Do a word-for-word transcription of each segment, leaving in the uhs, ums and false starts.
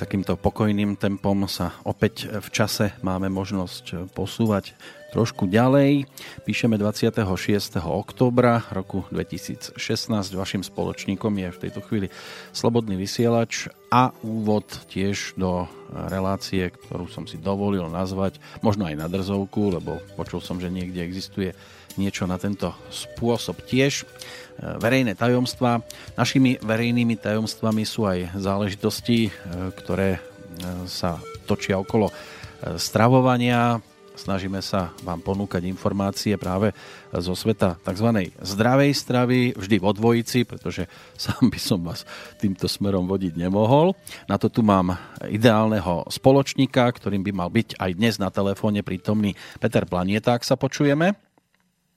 Takýmto pokojným tempom sa opäť v čase máme možnosť posúvať trošku ďalej. Píšeme dvadsiateho šiesteho októbra roku dvetisícšestnásť. Vašim spoločníkom je v tejto chvíli Slobodný vysielač a úvod tiež do relácie, ktorú som si dovolil nazvať, možno aj na drzovku, lebo počul som, že niekde existuje niečo na tento spôsob tiež. Verejné tajomstvá. Našimi verejnými tajomstvami sú aj záležitosti, ktoré sa točia okolo stravovania. Snažíme sa vám ponúkať informácie práve zo sveta tzv. Zdravej stravy, vždy vo dvojici, pretože sám by som vás týmto smerom vodiť nemohol. Na to tu mám ideálneho spoločníka, ktorým by mal byť aj dnes na telefóne prítomný Peter Planéta, ak sa počujeme.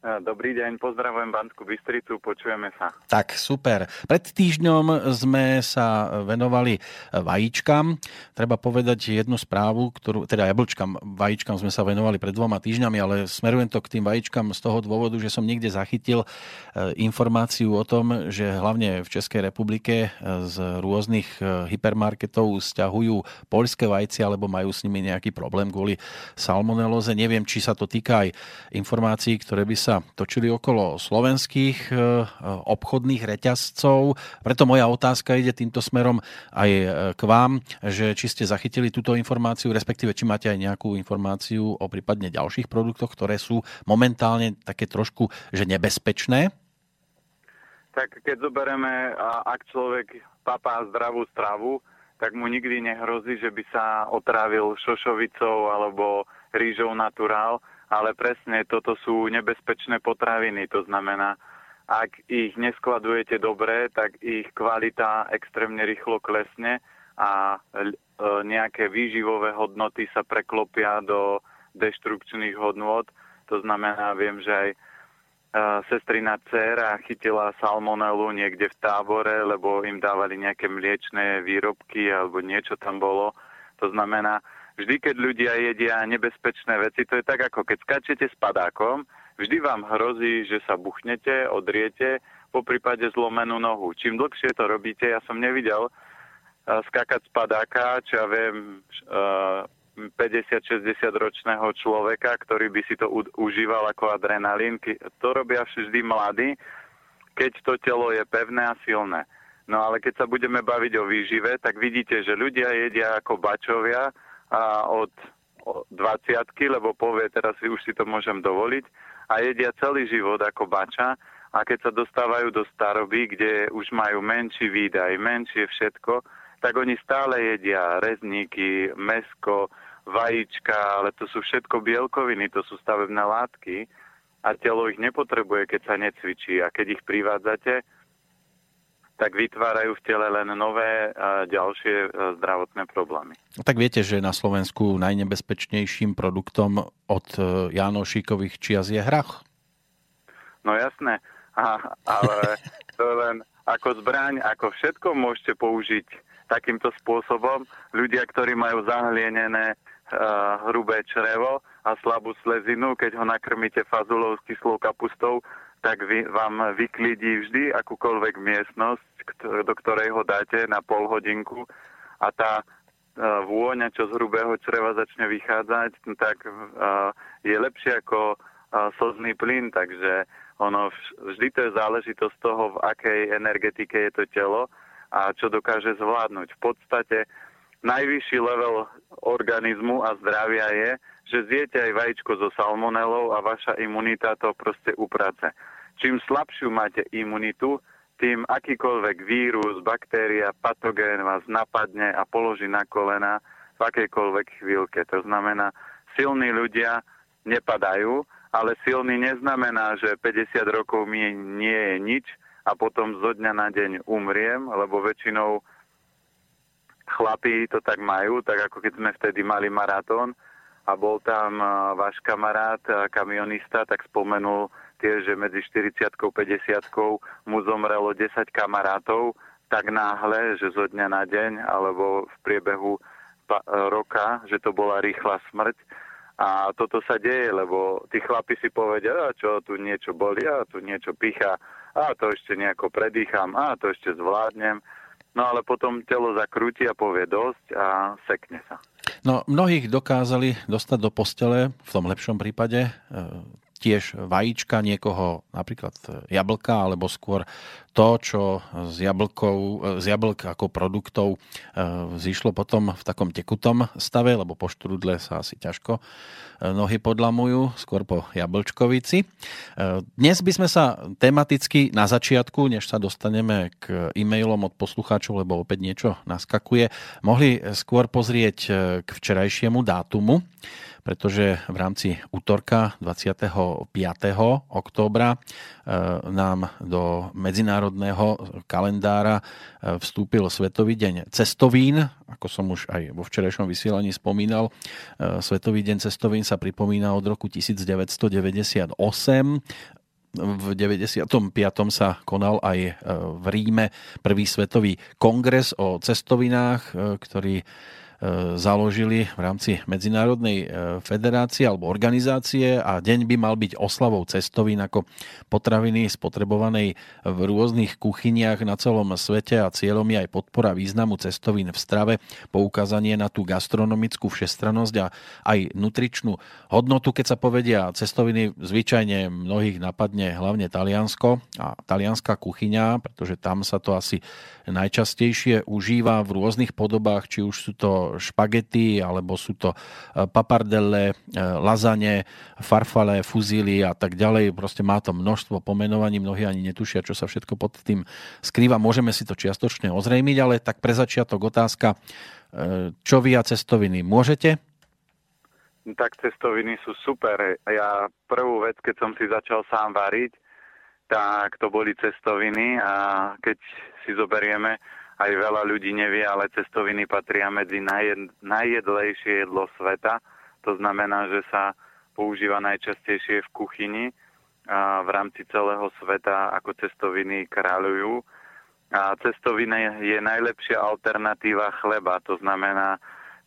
Dobrý deň, pozdravujem Banskú Bystricu, počujeme sa. Tak, super. Pred týždňom sme sa venovali vajíčkam. Treba povedať jednu správu, ktorú, teda jablčkám, vajíčkam sme sa venovali pred dvoma týždňami, ale smerujem to k tým vajíčkam z toho dôvodu, že som niekde zachytil informáciu o tom, že hlavne v Českej republike z rôznych hypermarketov sťahujú poľské vajcia, alebo majú s nimi nejaký problém kvôli salmonelóze. Neviem, či sa to týka aj informácií, ktoré by sa točili okolo slovenských obchodných reťazcov. Preto moja otázka ide týmto smerom aj k vám, že či ste zachytili túto informáciu, respektíve či máte aj nejakú informáciu o prípadne ďalších produktoch, ktoré sú momentálne také trošku, že nebezpečné? Tak keď zoberieme, ak človek papá zdravú stravu, tak mu nikdy nehrozí, že by sa otrávil šošovicou alebo rýžou naturál. Ale presne toto sú nebezpečné potraviny, to znamená, ak ich neskladujete dobre, tak ich kvalita extrémne rýchlo klesne a nejaké výživové hodnoty sa preklopia do deštrukčných hodnôt. To znamená, viem, že aj sestrina dcéra chytila salmonelu niekde v tábore, lebo im dávali nejaké mliečne výrobky alebo niečo tam bolo. To znamená, vždy, keď ľudia jedia nebezpečné veci, to je tak, ako keď skáčete s padákom, vždy vám hrozí, že sa buchnete, odriete, po prípade zlomenú nohu. Čím dlhšie to robíte, ja som nevidel skákať z padáka, čo ja viem, päťdesiat šesťdesiat ročného človeka, ktorý by si to užíval ako adrenalín. To robia vždy mladí, keď to telo je pevné a silné. No ale keď sa budeme baviť o výžive, tak vidíte, že ľudia jedia ako bačovia, a od dvadsiatky, lebo povie, teraz si už si to môžem dovoliť, a jedia celý život ako bača, a keď sa dostávajú do staroby, kde už majú menší výdaj, menšie všetko, tak oni stále jedia rezníky, mäsko, vajíčka, ale to sú všetko bielkoviny, to sú stavebné látky a telo ich nepotrebuje, keď sa necvičí, a keď ich privádzate, tak vytvárajú v tele len nové a ďalšie zdravotné problémy. Tak viete, že na Slovensku najnebezpečnejším produktom od Janošíkových čias je hrách? No jasné, a, ale to len ako zbraň, ako všetko môžete použiť takýmto spôsobom. Ľudia, ktorí majú zahlienené uh, hrubé črevo a slabú slezinu, keď ho nakrmíte fazulou s kyslou kapustou, tak vy, vám vyklidí vždy akúkoľvek miestnosť, do ktorej ho dáte na pol hodinku, a tá e, vôňa, čo z hrubého čreva začne vychádzať, tak e, je lepšie ako e, slzný plyn, takže ono vždy to je záležitosť toho, v akej energetike je to telo a čo dokáže zvládnuť. V podstate najvyšší level organizmu a zdravia je, že zjete aj vajíčko so salmonelou a vaša imunita to proste uprace. Čím slabšiu máte imunitu, tým akýkoľvek vírus, baktéria, patogén vás napadne a položí na kolena v akejkoľvek chvíľke. To znamená, silní ľudia nepadajú, ale silný neznamená, že päťdesiat rokov mi nie je nič a potom zo dňa na deň umriem, lebo väčšinou chlapí to tak majú, tak ako keď sme vtedy mali maratón a bol tam váš kamarát, kamionista, tak spomenul tie, že medzi štyridsiatkou a päťdesiatkou mu zomrelo desať kamarátov, tak náhle, že zo dňa na deň, alebo v priebehu pa- roka, že to bola rýchla smrť. A toto sa deje, lebo tí chlapi si povedia, a čo, tu niečo boli, a tu niečo pichá, a to ešte nejako predýcham, a to ešte zvládnem. No ale potom telo zakrúti a povie dosť a sekne sa. No mnohých dokázali dostať do postele, v tom lepšom prípade, e, tiež vajíčka, niekoho napríklad jablka, alebo skôr to, čo z, jablkov, z jablk ako produktov e, zišlo potom v takom tekutom stave, lebo po štrúdle sa asi ťažko nohy podlamujú, skôr po jablčkovici. E, dnes by sme sa tematicky na začiatku, než sa dostaneme k e-mailom od poslucháčov, lebo opäť niečo naskakuje, mohli skôr pozrieť k včerajšiemu dátumu, pretože v rámci útorka dvadsiateho piateho októbra nám do medzinárodného kalendára vstúpil Svetový deň cestovín. Ako som už aj vo včerajšom vysielaní spomínal, Svetový deň cestovín sa pripomína od roku devätnásťstodeväťdesiatosem. V deväťdesiatom piatom sa konal aj v Ríme prvý svetový kongres o cestovinách, ktorý založili v rámci Medzinárodnej federácie alebo organizácie, a deň by mal byť oslavou cestovín ako potraviny spotrebovanej v rôznych kuchyniach na celom svete, a cieľom je aj podpora významu cestovín v strave, poukázanie na tú gastronomickú všestrannosť a aj nutričnú hodnotu. Keď sa povedia cestoviny, zvyčajne mnohých napadne hlavne Taliansko a talianská kuchyňa, pretože tam sa to asi najčastejšie užíva v rôznych podobách, či už sú to špagety, alebo sú to papardelle, lazane, farfale, fuzíly a tak ďalej. Proste má to množstvo pomenovaní, mnohí ani netušia, čo sa všetko pod tým skrýva. Môžeme si to čiastočne ozrejmiť, ale tak pre začiatok otázka, čo vy a cestoviny môžete? Tak cestoviny sú super. Ja prvú vec, keď som si začal sám variť, tak to boli cestoviny, a keď si zoberieme, aj veľa ľudí nevie, ale cestoviny patria medzi najed, najjedlejšie jedlo sveta. To znamená, že sa používa najčastejšie v kuchyni a v rámci celého sveta ako cestoviny kráľujú. A cestovina je najlepšia alternatíva chleba. To znamená,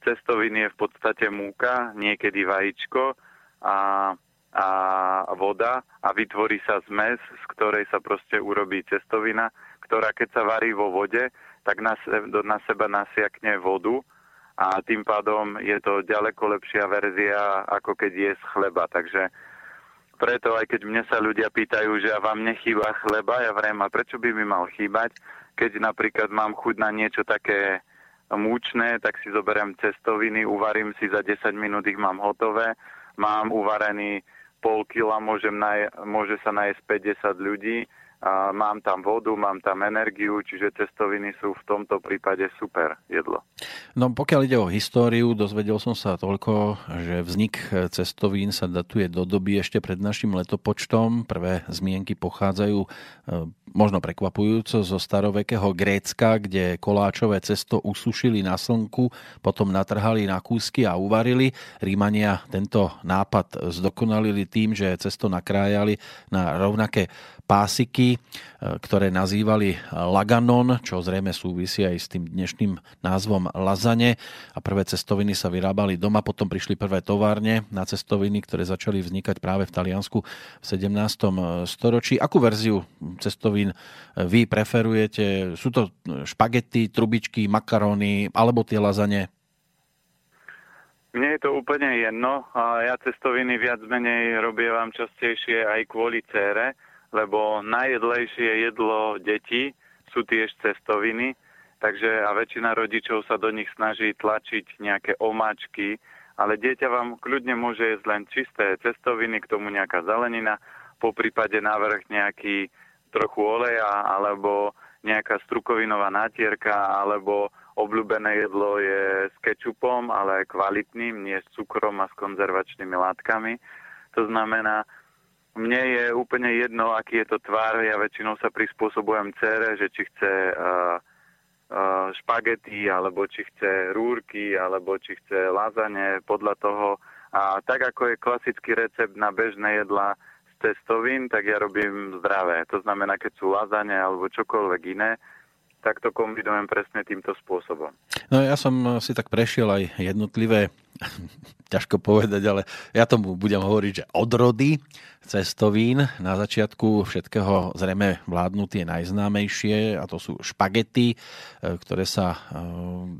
cestoviny je v podstate múka, niekedy vajíčko a, a voda, a vytvorí sa zmes, z ktorej sa proste urobí cestovina, ktorá keď sa varí vo vode, tak na, na seba nasiakne vodu, a tým pádom je to ďaleko lepšia verzia, ako keď je z chleba. Takže preto, aj keď mne sa ľudia pýtajú, že vám nechýba chleba, ja vrem, a prečo by mi mal chýbať, keď napríklad mám chuť na niečo také múčne, tak si zoberiem cestoviny, uvarím si, za desať minút ich mám hotové, mám uvarený pol kila, môžem naj, môže sa najesť päťdesiat ľudí, a mám tam vodu, mám tam energiu, čiže cestoviny sú v tomto prípade super jedlo. No pokiaľ ide o históriu, dozvedel som sa toľko, že vznik cestovín sa datuje do doby ešte pred našim letopočtom. Prvé zmienky pochádzajú, možno prekvapujúco, zo starovekého Grécka, kde koláčové cesto usušili na slnku, potom natrhali na kúsky a uvarili. Rímania tento nápad zdokonalili tým, že cesto nakrájali na rovnaké pásiky, ktoré nazývali Laganon, čo zrejme súvisí aj s tým dnešným názvom lazane. A prvé cestoviny sa vyrábali doma, potom prišli prvé továrne na cestoviny, ktoré začali vznikať práve v Taliansku v sedemnástom storočí. Akú verziu cestovín vy preferujete? Sú to špagety, trubičky, makaróny alebo tie lazane? Mne je to úplne jedno. Ja cestoviny viac menej robievam častejšie aj kvôli cére, lebo najjedlejšie jedlo detí sú tiež cestoviny, takže a väčšina rodičov sa do nich snaží tlačiť nejaké omáčky, ale dieťa vám kľudne môže jesť len čisté cestoviny, k tomu nejaká zelenina, poprípade navrch nejaký trochu oleja, alebo nejaká strukovinová nátierka, alebo obľúbené jedlo je s kečupom, ale kvalitným, nie s cukrom a s konzervačnými látkami. To znamená, mne je úplne jedno, aký je to tvár. Ja väčšinou sa prispôsobujem cére, že či chce uh, uh, špagety, alebo či chce rúrky, alebo či chce lazane, podľa toho. A tak, ako je klasický recept na bežné jedlá z cestovín, tak ja robím zdravé. To znamená, keď sú lazane alebo čokoľvek iné, tak to kombinujem presne týmto spôsobom. No ja som si tak prešiel aj jednotlivé, ťažko povedať, ale ja tomu budem hovoriť, že odrody cestovín. Na začiatku všetkého zrejme vládnu tie najznámejšie, a to sú špagety, ktoré sa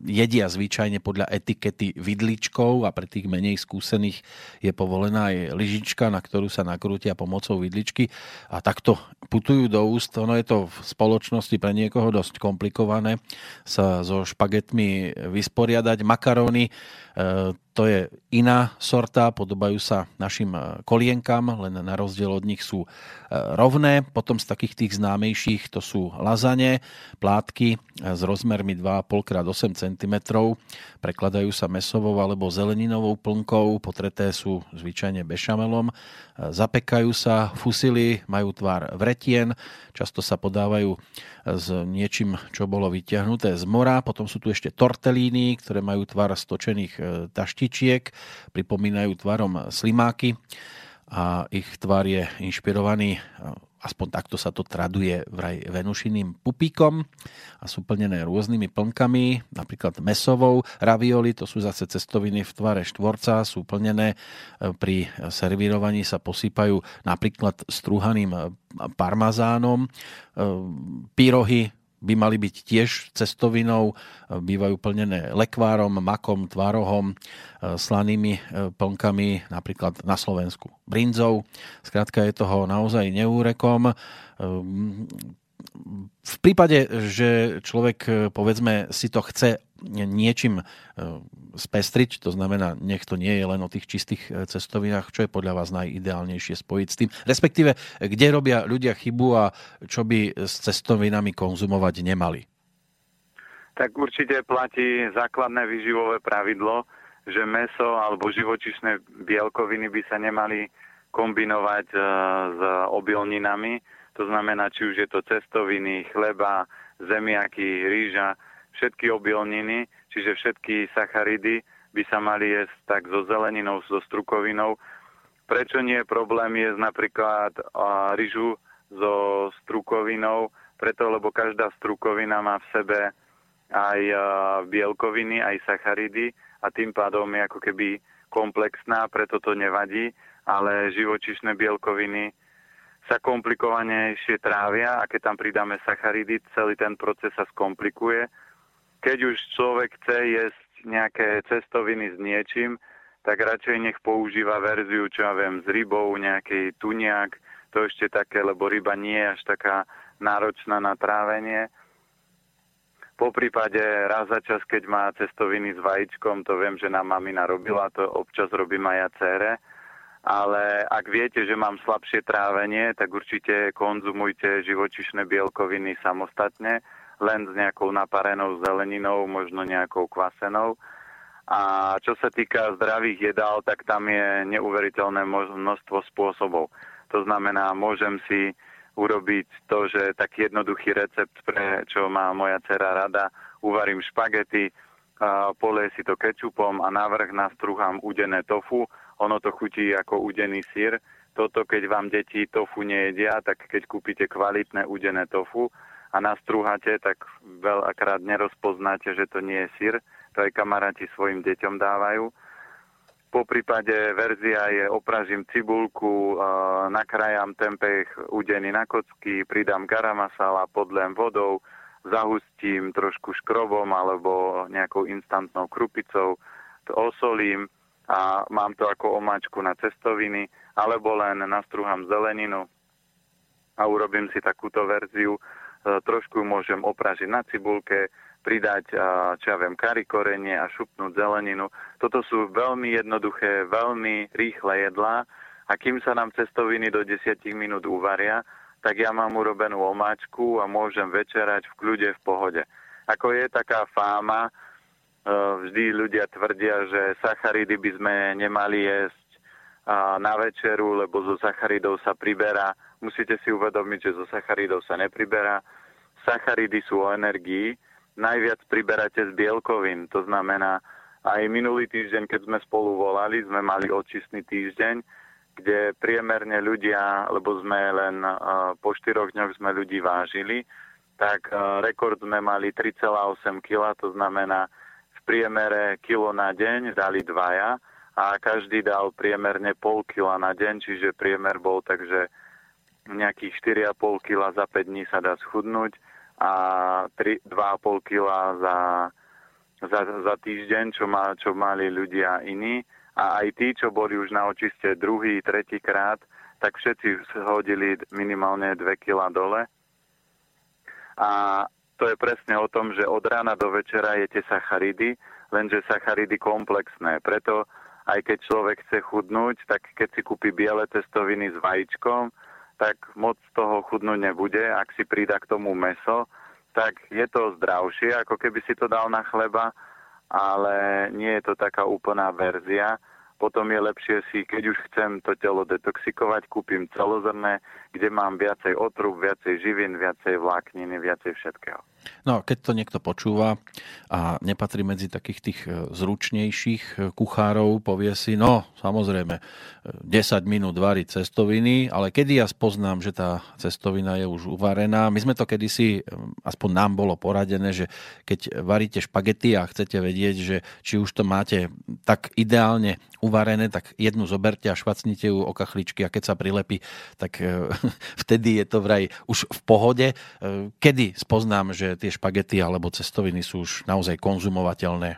jedia zvyčajne podľa etikety vidličkou, a pre tých menej skúsených je povolená aj lyžička, na ktorú sa nakrútia pomocou vidličky, a takto putujú do úst. Ono je to v spoločnosti pre niekoho dosť komplikované sa so špagetmi vysporiadať. Makaróny, to je iná sorta, podobajú sa našim kolienkam, len na rozdiel od nich sú rovné. Potom z takých tých známejších to sú lazane, plátky s rozmermi dva a pol krát osem centimetrov, prekladajú sa mesovou alebo zeleninovou plnkou, potreté sú zvyčajne bešamelom, zapekajú sa. Fuzíly majú tvár vretien, často sa podávajú s niečím, čo bolo vytiahnuté z mora. Potom sú tu ešte tortelíny, ktoré majú tvár stočených taští, pripomínajú tvarom slimáky a ich tvar je inšpirovaný, aspoň takto sa to traduje, vraj venušiným pupíkom, a sú plnené rôznymi plnkami, napríklad mesovou. Ravioli, to sú zase cestoviny v tvare štvorca, sú plnené, pri servírovaní sa posypajú napríklad strúhaným parmezánom. Pyrohy by mali byť tiež cestovinou, bývajú plnené lekvárom, makom, tvarohom, slanými plnkami, napríklad na Slovensku brinzou. Skrátka je toho naozaj neúrekom. V prípade, že človek, povedzme, si to chce niečím spestriť, to znamená, nech to nie je len o tých čistých cestovinách, čo je podľa vás najideálnejšie spojiť s tým, respektíve, kde robia ľudia chybu a čo by s cestovinami konzumovať nemali? Tak určite platí základné výživové pravidlo, že mäso alebo živočíšne bielkoviny by sa nemali kombinovať s obilninami. To znamená, či už je to cestoviny, chleba, zemiaky, rýža, všetky obilniny, čiže všetky sacharidy by sa mali jesť tak so zeleninou, so strukovinou. Prečo nie je problém jesť napríklad a, rýžu so strukovinou? Preto, lebo každá strukovina má v sebe aj a, bielkoviny, aj sacharidy, a tým pádom je ako keby komplexná, preto to nevadí, ale živočíšne bielkoviny sa komplikovanejšie trávia, a keď tam pridáme sacharidy, celý ten proces sa skomplikuje. Keď už človek chce jesť nejaké cestoviny s niečím, tak radšej nech používa verziu, čo ja viem, s rybou, nejaký tuniak, to ešte také, lebo ryba nie je až taká náročná na trávenie. Po prípade raz za čas, keď má cestoviny s vajíčkom, to viem, že nám mamina robila, to občas robím aj ja cére. Ale ak viete, že mám slabšie trávenie, tak určite konzumujte živočišné bielkoviny samostatne, len s nejakou naparenou zeleninou, možno nejakou kvasenou. A čo sa týka zdravých jedál, tak tam je neuveriteľné množstvo spôsobov. To znamená, môžem si urobiť to, že taký jednoduchý recept, pre čo má moja dcera rada, uvarím špagety, polej si to kečupom a navrch nastruhám udené tofu. Ono to chutí ako udený syr. Toto, keď vám deti tofu nejedia, tak keď kúpite kvalitné udené tofu a nastrúhate, tak veľakrát nerozpoznáte, že to nie je syr. To aj kamaráti svojim deťom dávajú. Po prípade verzia je, opražím cibulku, nakrájam tempeh udený na kocky, pridám garam masala, podlem vodou, zahustím trošku škrobom alebo nejakou instantnou krupicou, osolím, a mám to ako omáčku na cestoviny, alebo len nastrúham zeleninu a urobím si takúto verziu. Trošku môžem opražiť na cibulke, pridať, čo ja viem, kari korenie a šupnúť zeleninu. Toto sú veľmi jednoduché, veľmi rýchle jedlá, a kým sa nám cestoviny do desať minút uvaria, tak ja mám urobenú omáčku a môžem večerať v kľude, v pohode. Ako je taká fáma, vždy ľudia tvrdia, že sacharidy by sme nemali jesť na večeru, lebo zo sacharidov sa priberá. Musíte si uvedomiť, že zo sacharidov sa nepriberá. Sacharidy sú o energii. Najviac priberáte z bielkovín. To znamená, aj minulý týždeň, keď sme spolu volali, sme mali očistný týždeň, kde priemerne ľudia, lebo sme len po štyroch dňoch sme ľudí vážili, tak rekord sme mali tri celé osem kila, to znamená priemere kilo na deň, dali dvaja, a a každý dal priemerne pol kila na deň, čiže priemer bol takže nejakých štyri a pol kila za päť dní sa dá schudnúť a dva a pol kila za, za, za týždeň, čo, má, čo mali ľudia iní. A aj tí, čo boli už na očiste druhý, tretí krát, tak všetci hodili minimálne dve kilá dole. A to je presne o tom, že od rána do večera jete sacharidy, lenže sacharidy komplexné. Preto aj keď človek chce chudnúť, tak keď si kúpi biele testoviny s vajíčkom, tak moc toho chudnúť nebude. Ak si pridá k tomu mäso, tak je to zdravšie, ako keby si to dal na chleba, ale nie je to taká úplná verzia. Potom je lepšie si, keď už chcem to telo detoxikovať, kúpim celozrné, kde mám viacej otrub, viacej živín, viacej vlákniny, viacej všetkého. No a keď to niekto počúva a nepatrí medzi takých tých zručnejších kuchárov, povie si, no samozrejme, desať minút variť cestoviny, ale kedy ja spoznám, že tá cestovina je už uvarená? My sme to kedysi, aspoň nám bolo poradené, že keď varíte špagety a chcete vedieť, že či už to máte tak ideálne uvarené, tak jednu zoberte a švacnite ju o kachličky a keď sa prilepí, tak vtedy je to vraj už v pohode. Kedy spoznám, že tie špagety alebo cestoviny sú už naozaj konzumovateľné?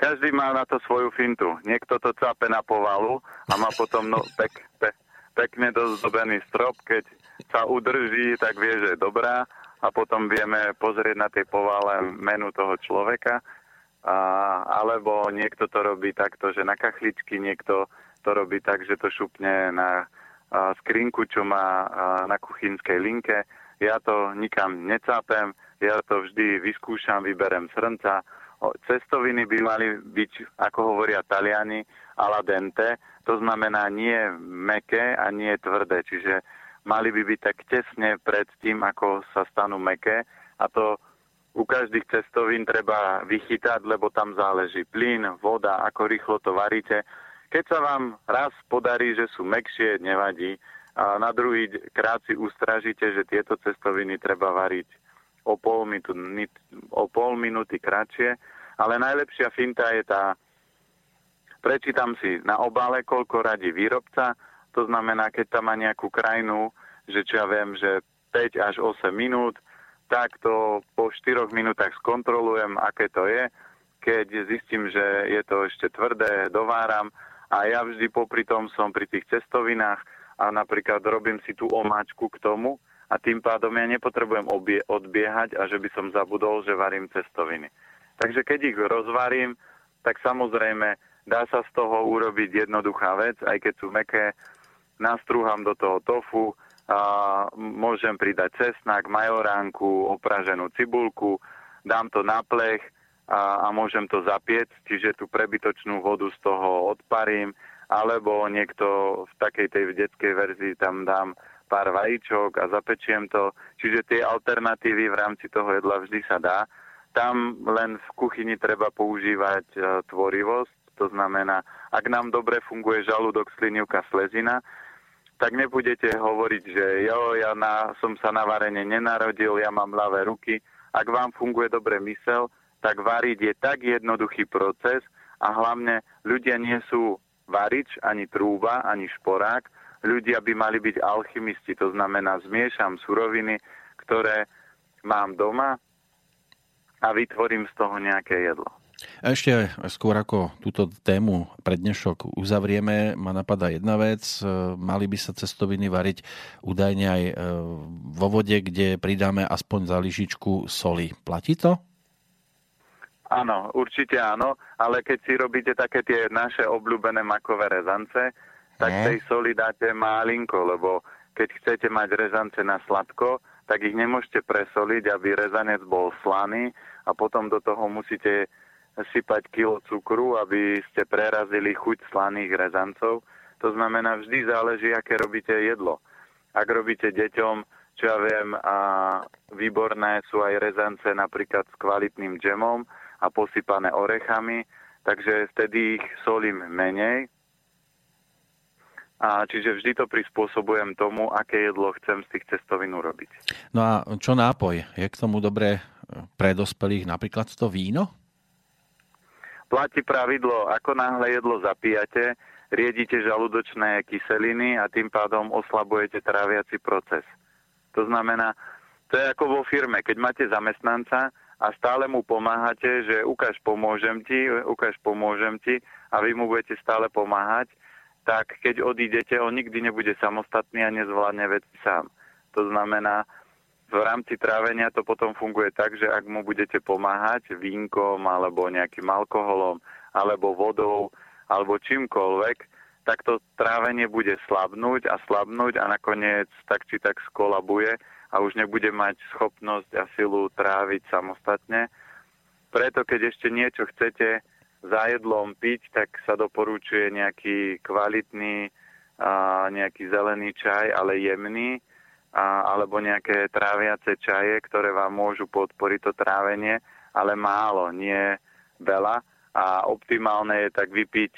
Každý má na to svoju fintu. Niekto to cápe na povalu a má potom no, pek, pe, pekne dozdobený strop. Keď sa udrží, tak vie, že je dobrá a potom vieme pozrieť na tej povale menu toho človeka. A, alebo niekto to robí takto, že na kachličky, niekto to robí tak, že to šupne na a, skrinku, čo má a, na kuchynskej linke. Ja to nikam necápem, ja to vždy vyskúšam, vyberem srnca. Cestoviny by mali byť, ako hovoria Taliani, alla dente, to znamená nie mäkké a nie tvrdé, čiže mali by byť tak tesne pred tým, ako sa stanú mäkké a to u každých cestovín treba vychytať, lebo tam záleží plyn, voda, ako rýchlo to varíte. Keď sa vám raz podarí, že sú mäkšie, nevadí. A na druhý krát si ustražíte, že tieto cestoviny treba variť o pol, minúty, o pol minúty kratšie. Ale najlepšia finta je tá, prečítam si na obale, koľko radí výrobca, to znamená, keď tam má nejakú krajinu, že čo ja viem, že päť až osem minút, tak to po štyroch minútach skontrolujem, aké to je. Keď zistím, že je to ešte tvrdé, dováram a ja vždy popri tom som pri tých cestovinách a napríklad robím si tú omáčku k tomu a tým pádom ja nepotrebujem obie- odbiehať a že by som zabudol, že varím cestoviny. Takže keď ich rozvarím, tak samozrejme dá sa z toho urobiť jednoduchá vec, aj keď sú mäkké, nastrúham do toho tofu, a môžem pridať cesnak, majoránku, opraženú cibulku, dám to na plech a, a môžem to zapiec, čiže tú prebytočnú vodu z toho odparím, alebo niekto v takej tej detskej verzii tam dám pár vajíčok a zapečiem to. Čiže tie alternatívy v rámci toho jedla vždy sa dá. Tam len v kuchyni treba používať tvorivosť, to znamená, ak nám dobre funguje žalúdok, slinivka, slezina, tak nebudete hovoriť, že jo, ja na, som sa na varenie nenarodil, ja mám ľavé ruky. Ak vám funguje dobre mysel, tak variť je tak jednoduchý proces a hlavne ľudia nie sú varič, ani trúba, ani šporák. Ľudia by mali byť alchymisti, to znamená, zmiešam suroviny, ktoré mám doma a vytvorím z toho nejaké jedlo. A ešte skôr ako túto tému pre dnešok uzavrieme, ma napadá jedna vec. Mali by sa cestoviny variť údajne aj vo vode, kde pridáme aspoň za lyžičku soli. Platí to? Áno, určite áno, ale keď si robíte také tie naše obľúbené makové rezance, tak tej soli dáte malinko, lebo keď chcete mať rezance na sladko, tak ich nemôžete presoliť, aby rezanec bol slaný a potom do toho musíte sypať kilo cukru, aby ste prerazili chuť slaných rezancov. To znamená, vždy záleží, aké robíte jedlo. Ak robíte deťom, čo ja viem, a výborné sú aj rezance napríklad s kvalitným džemom a posypané orechami, takže vtedy ich solím menej. A čiže vždy to prispôsobujem tomu, aké jedlo chcem z tých cestovín urobiť. No a čo nápoj? Je k tomu dobre pre dospelých napríklad to víno? platí pravidlo, ako náhle jedlo zapijate, riedite žalúdočné kyseliny a tým pádom oslabujete tráviaci proces. To znamená, to je ako vo firme, keď máte zamestnanca a stále mu pomáhate, že ukáž, pomôžem ti, ukáž, pomôžem ti a vy mu budete stále pomáhať, tak keď odídete, on nikdy nebude samostatný a nezvládne veci sám. To znamená, v rámci trávenia to potom funguje tak, že ak mu budete pomáhať vínkom alebo nejakým alkoholom alebo vodou alebo čímkoľvek, tak to trávenie bude slabnúť a slabnúť a nakoniec tak či tak skolabuje a už nebude mať schopnosť a silu tráviť samostatne. Preto keď ešte niečo chcete za jedlom piť, tak sa doporučuje nejaký kvalitný, a nejaký zelený čaj, ale jemný, A, alebo nejaké tráviace čaje, ktoré vám môžu podporiť to trávenie, ale málo, nie veľa. A optimálne je tak vypiť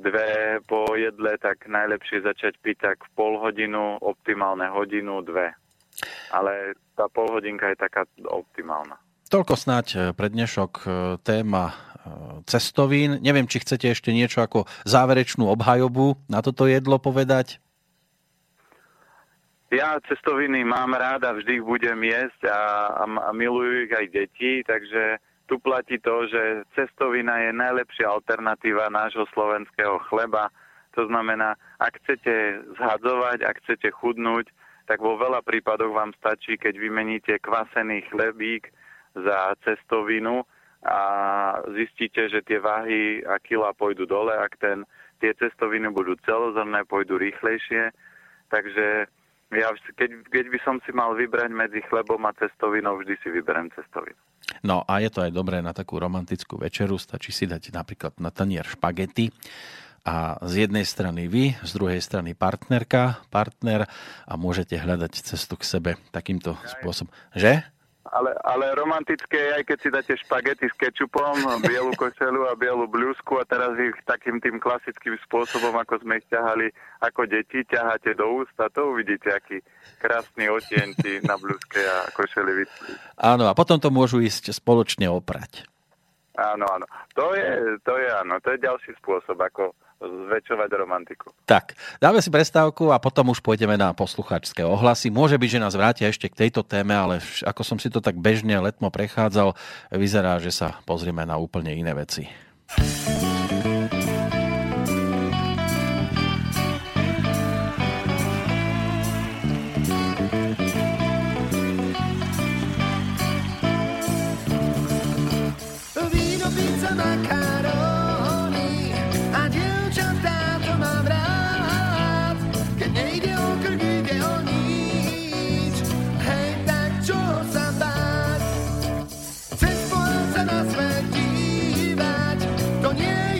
dve po jedle, tak najlepšie začať piť tak pol hodinu, optimálne hodinu, dve. Ale tá pol hodinka je taká optimálna. Toľko snáď pre dnešok téma cestovín. Neviem, či chcete ešte niečo ako záverečnú obhajobu na toto jedlo povedať. Ja cestoviny mám rád a vždy ich budem jesť a, a, a milujú ich aj deti, takže tu platí to, že cestovina je najlepšia alternatíva nášho slovenského chleba. To znamená, ak chcete zhadzovať, ak chcete chudnúť, tak vo veľa prípadoch vám stačí, keď vymeníte kvasený chlebík za cestovinu a zistíte, že tie váhy a kila pôjdu dole, ak ten, tie cestoviny budú celozrnné, pôjdu rýchlejšie, takže... Ja, keď, keď by som si mal vybrať medzi chlebom a cestovinou, vždy si vyberiem cestovinu. No a je to aj dobré na takú romantickú večeru. Stačí si dať napríklad na tanier špagety a z jednej strany vy, z druhej strany partnerka, partner a môžete hľadať cestu k sebe takýmto aj spôsobom. Že? Ale, ale romantické, aj keď si dáte špagety s kečupom, bielu košelu a bielu blúzku a teraz ich takým tým klasickým spôsobom, ako sme ich ťahali ako deti, ťaháte do úst a to uvidíte, aký krásny odtieň na blúzke a košeli vyslí. Áno, a potom to môžu ísť spoločne oprať. Áno, áno. To je, to je, áno, to je ďalší spôsob, ako zväčšovať romantiku. Tak, dáme si prestávku a potom už pôjdeme na poslucháčské ohlasy. Môže byť, že nás vrátia ešte k tejto téme, ale ako som si to tak bežne letmo prechádzal, vyzerá, že sa pozrieme na úplne iné veci. Yeah.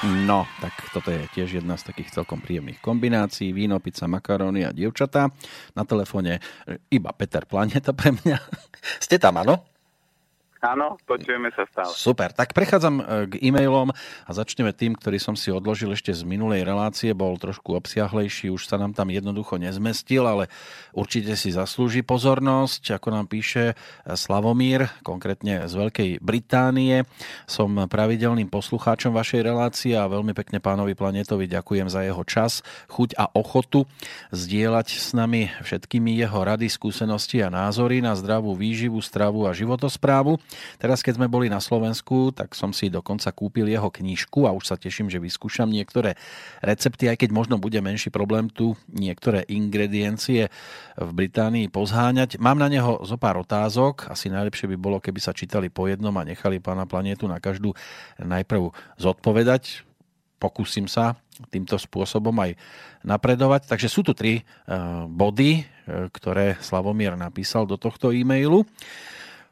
No, tak toto je tiež jedna z takých celkom príjemných kombinácií. Víno, pizza, makaróny a dievčatá. Na telefóne iba Peter Planéta pre mňa. Ste tam, áno? Áno, počujeme sa stále. Super, tak prechádzam k e-mailom a začneme tým, ktorý som si odložil ešte z minulej relácie. Bol trošku obsiahlejší, už sa nám tam jednoducho nezmestil, ale určite si zaslúži pozornosť. Ako nám píše Slavomír, konkrétne z Veľkej Británie. Som pravidelným poslucháčom vašej relácie a veľmi pekne pánovi Planétovi ďakujem za jeho čas, chuť a ochotu zdieľať s nami všetkými jeho rady, skúsenosti a názory na zdravú výživu, stravu a životosprávu. Teraz, keď sme boli na Slovensku, tak som si dokonca kúpil jeho knižku a už sa teším, že vyskúšam niektoré recepty, aj keď možno bude menší problém tu niektoré ingrediencie v Británii pozháňať. Mám na neho zo pár otázok. Asi najlepšie by bolo, keby sa čítali po jednom a nechali pána Planétu na každú najprv zodpovedať. Pokúsim sa týmto spôsobom aj napredovať. Takže sú tu tri body, ktoré Slavomír napísal do tohto e-mailu.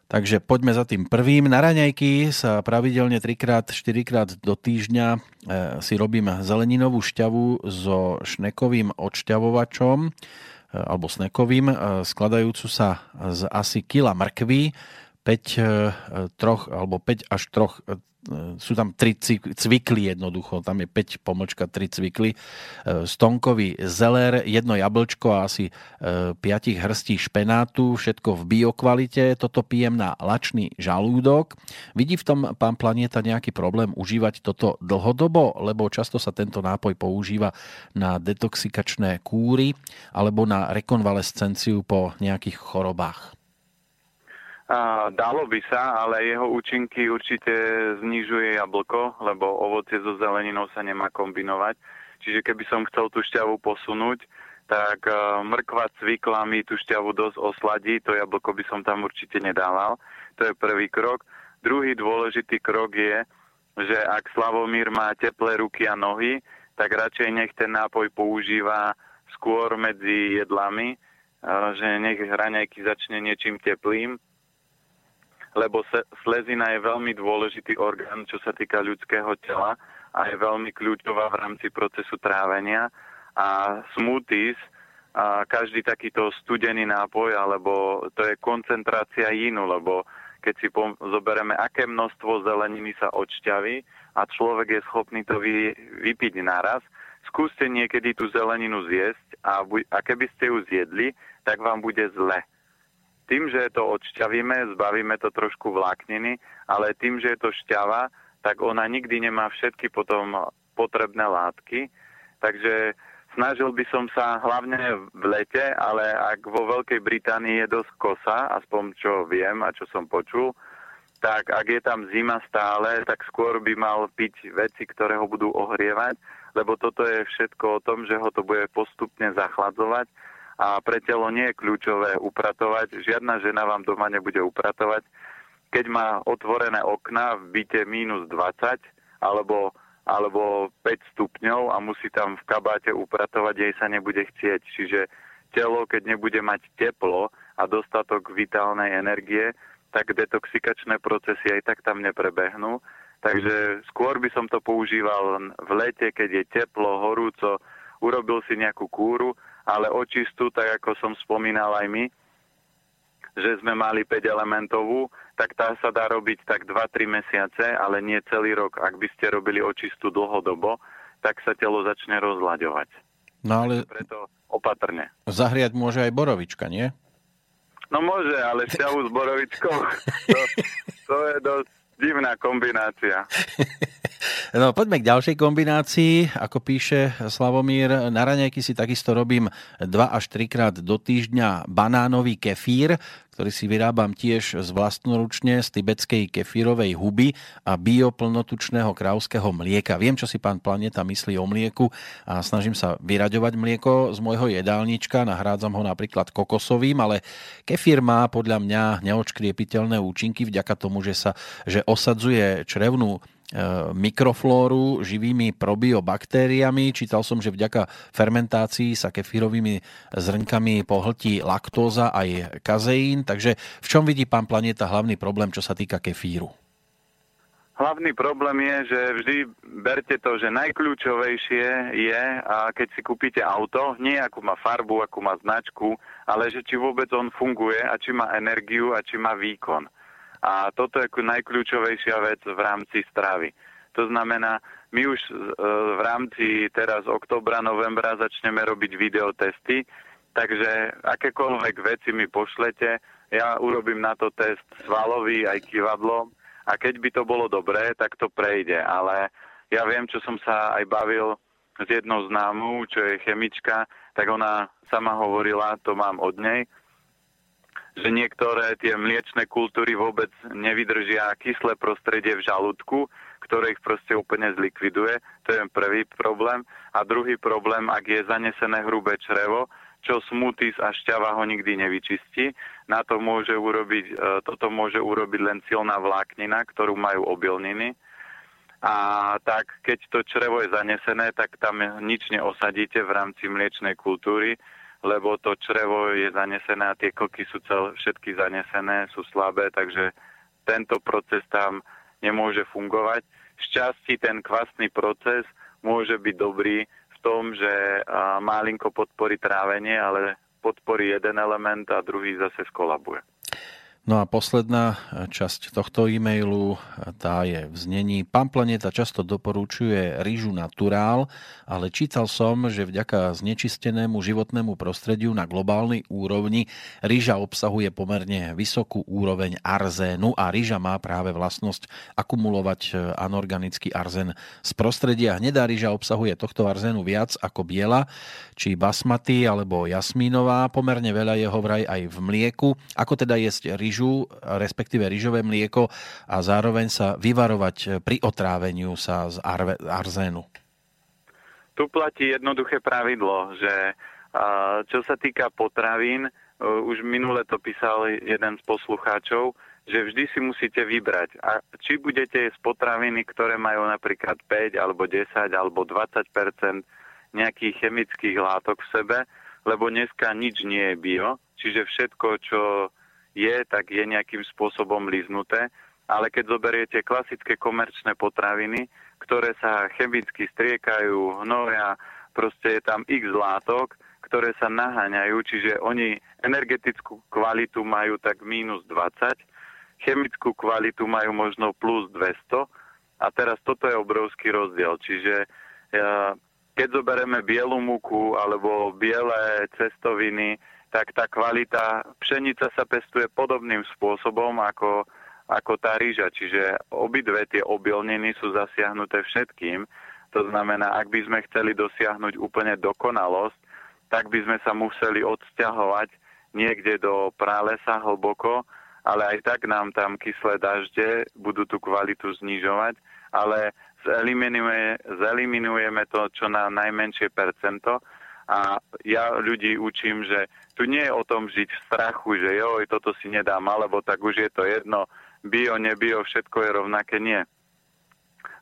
Takže poďme za tým prvým. Na raňajky sa pravidelne trikrát, štyrikrát do týždňa si robím zeleninovú šťavu so šnekovým odšťavovačom alebo snekovým, skladajúcu sa z asi kila mrkvy, päť, troch, alebo päť až troch, sú tam tri cvikly jednoducho, tam je päť pomlčka, tri cvikly, stonkový zelér, jedno jablčko a asi päť hrstí špenátu, všetko v biokvalite, toto pijem na lačný žalúdok. Vidí v tom pán Planéta nejaký problém užívať toto dlhodobo, lebo často sa tento nápoj používa na detoxikačné kúry alebo na rekonvalescenciu po nejakých chorobách? Dalo by sa, ale jeho účinky určite znižuje jablko, lebo ovocie so zeleninou sa nemá kombinovať. Čiže keby som chcel tú šťavu posunúť, tak mrkva cvikla mi tú šťavu dosť osladí, to jablko by som tam určite nedával. To je prvý krok. Druhý dôležitý krok je, že ak Slavomír má teplé ruky a nohy, tak radšej nech ten nápoj používa skôr medzi jedlami, že nech raňajky začne niečím teplým, lebo slezina je veľmi dôležitý orgán, čo sa týka ľudského tela a je veľmi kľúčová v rámci procesu trávenia. A smoothies, a každý takýto studený nápoj, alebo to je koncentrácia jinu, lebo keď si zoberieme, aké množstvo zeleniny sa odšťaví a človek je schopný to vy, vypiť naraz, skúste niekedy tú zeleninu zjesť a, bu- a keby ste ju zjedli, tak vám bude zle. Tým, že to odšťavíme, zbavíme to trošku vlákniny, ale tým, že je to šťava, tak ona nikdy nemá všetky potom potrebné látky. Takže snažil by som sa hlavne v lete, ale ak vo Veľkej Británii je dosť kosa, aspoň čo viem a čo som počul, tak ak je tam zima stále, tak skôr by mal piť veci, ktoré ho budú ohrievať, lebo toto je všetko o tom, že ho to bude postupne zachladzovať. A pre telo nie je kľúčové upratovať. Žiadna žena vám doma nebude upratovať. Keď má otvorené okná v byte mínus dvadsať alebo, alebo päť stupňov a musí tam v kabáte upratovať, jej sa nebude chcieť. Čiže telo, keď nebude mať teplo a dostatok vitálnej energie, tak detoxikačné procesy aj tak tam neprebehnú. Takže skôr by som to používal v lete, keď je teplo, horúco, urobil si nejakú kúru, ale očistú, tak ako som spomínal aj my, že sme mali päť elementovú, tak tá sa dá robiť tak dva tri mesiace, ale nie celý rok. Ak by ste robili očistú dlhodobo, tak sa telo začne rozlaďovať. No ale preto opatrne. Zahriať môže aj borovička, nie? No môže, ale šťavu s borovičkou, to, to je dosť divná kombinácia. No, poďme k ďalšej kombinácii. Ako píše Slavomír, na raňajky si takisto robím dva až trikrát do týždňa banánový kefír, ktorý si vyrábam tiež z vlastnoručne z tibetskej kefírovej huby a bioplnotučného krávského mlieka. Viem, čo si pán Planéta myslí o mlieku a snažím sa vyraďovať mlieko z môjho jedálnička. Nahrádzam ho napríklad kokosovým, ale kefír má podľa mňa neočkriepiteľné účinky vďaka tomu, že sa že osadzuje črevnú mikroflóru živými probiobaktériami. Čítal som, že vďaka fermentácii sa kefírovými zrnkami pohltí laktóza aj kazeín. Takže v čom vidí pán Planéta hlavný problém, čo sa týka kefíru? Hlavný problém je, že vždy berte to, že najkľúčovejšie je, a keď si kúpite auto, nie akú má farbu, akú má značku, ale že či vôbec on funguje a či má energiu a či má výkon. A toto je najkľúčovejšia vec v rámci stravy. To znamená, my už v rámci teraz októbra, novembra začneme robiť videotesty, takže akékoľvek veci mi pošlete, ja urobím na to test svalový aj kývadlom. A keď by to bolo dobré, tak to prejde. Ale ja viem, čo som sa aj bavil s jednou známou, čo je chemička, tak ona sama hovorila, to mám od nej, že niektoré tie mliečne kultúry vôbec nevydržia kyslé prostredie v žalúdku, ktoré ich proste úplne zlikviduje. To je prvý problém. A druhý problém, ak je zanesené hrubé črevo, čo smutis a šťava ho nikdy nevyčistí. Na to môže urobiť, toto môže urobiť len silná vláknina, ktorú majú obilniny. A tak, keď to črevo je zanesené, tak tam nič neosadíte v rámci mliečnej kultúry, lebo to črevo je zanesené a tie koky sú cel, všetky zanesené, sú slabé, takže tento proces tam nemôže fungovať. Šťastí ten kvasný proces môže byť dobrý v tom, že malinko podporí trávenie, ale podporí jeden element a druhý zase skolabuje. No a posledná časť tohto e-mailu, tá je v znení. Pán Planéta často doporučuje rýžu naturál, ale čítal som, že vďaka znečistenému životnému prostrediu na globálnej úrovni rýža obsahuje pomerne vysokú úroveň arzénu a rýža má práve vlastnosť akumulovať anorganický arzén z prostredia. Hnedá rýža obsahuje tohto arzénu viac ako biela, či basmati alebo jasmínová. Pomerne veľa je ho vraj aj v mlieku. Ako teda jesť rýžu, respektíve rýžové mlieko a zároveň sa vyvarovať pri otráveniu sa z arve, arzénu? Tu platí jednoduché pravidlo, že čo sa týka potravín, už minule to písal jeden z poslucháčov, že vždy si musíte vybrať. A či budete jesť potraviny, ktoré majú napríklad päť, alebo desať, alebo dvadsať percent nejakých chemických látok v sebe, lebo dneska nič nie je bio, čiže všetko, čo je, tak je nejakým spôsobom líznuté, ale keď zoberiete klasické komerčné potraviny, ktoré sa chemicky striekajú, hnoja, proste je tam x látok, ktoré sa naháňajú, čiže oni energetickú kvalitu majú tak mínus dvadsať, chemickú kvalitu majú možno plus dvesto a teraz toto je obrovský rozdiel, čiže keď zoberieme bielu múku alebo biele cestoviny, tak tá kvalita, pšenica sa pestuje podobným spôsobom ako, ako tá rýža. Čiže obidve tie obilniny sú zasiahnuté všetkým. To znamená, ak by sme chceli dosiahnuť úplne dokonalosť, tak by sme sa museli odsťahovať niekde do pralesa hlboko, ale aj tak nám tam kyslé dažde budú tú kvalitu znižovať, ale zeliminujeme, zeliminujeme to čo na najmenšie percento. A ja ľudí učím, že tu nie je o tom žiť v strachu, že joj, toto si nedám, alebo tak už je to jedno, bio, nebio, všetko je rovnaké, nie.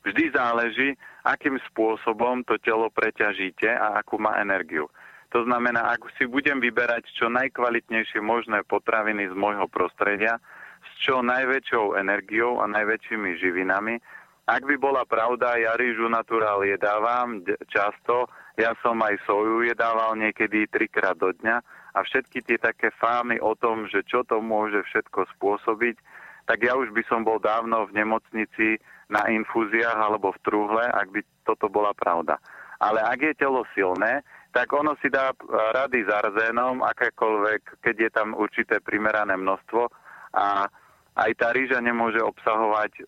Vždy záleží, akým spôsobom to telo preťažíte a akú má energiu. To znamená, ak si budem vyberať čo najkvalitnejšie možné potraviny z môjho prostredia, s čo najväčšou energiou a najväčšími živinami, ak by bola pravda, ja rýžu naturál jedávam často, ja som aj soju jedával niekedy trikrát do dňa a všetky tie také fámy o tom, že čo to môže všetko spôsobiť, tak ja už by som bol dávno v nemocnici na infúziách alebo v truhle, ak by toto bola pravda. Ale ak je telo silné, tak ono si dá rady s arzénom, akékoľvek, keď je tam určité primerané množstvo a aj tá rýža nemôže obsahovať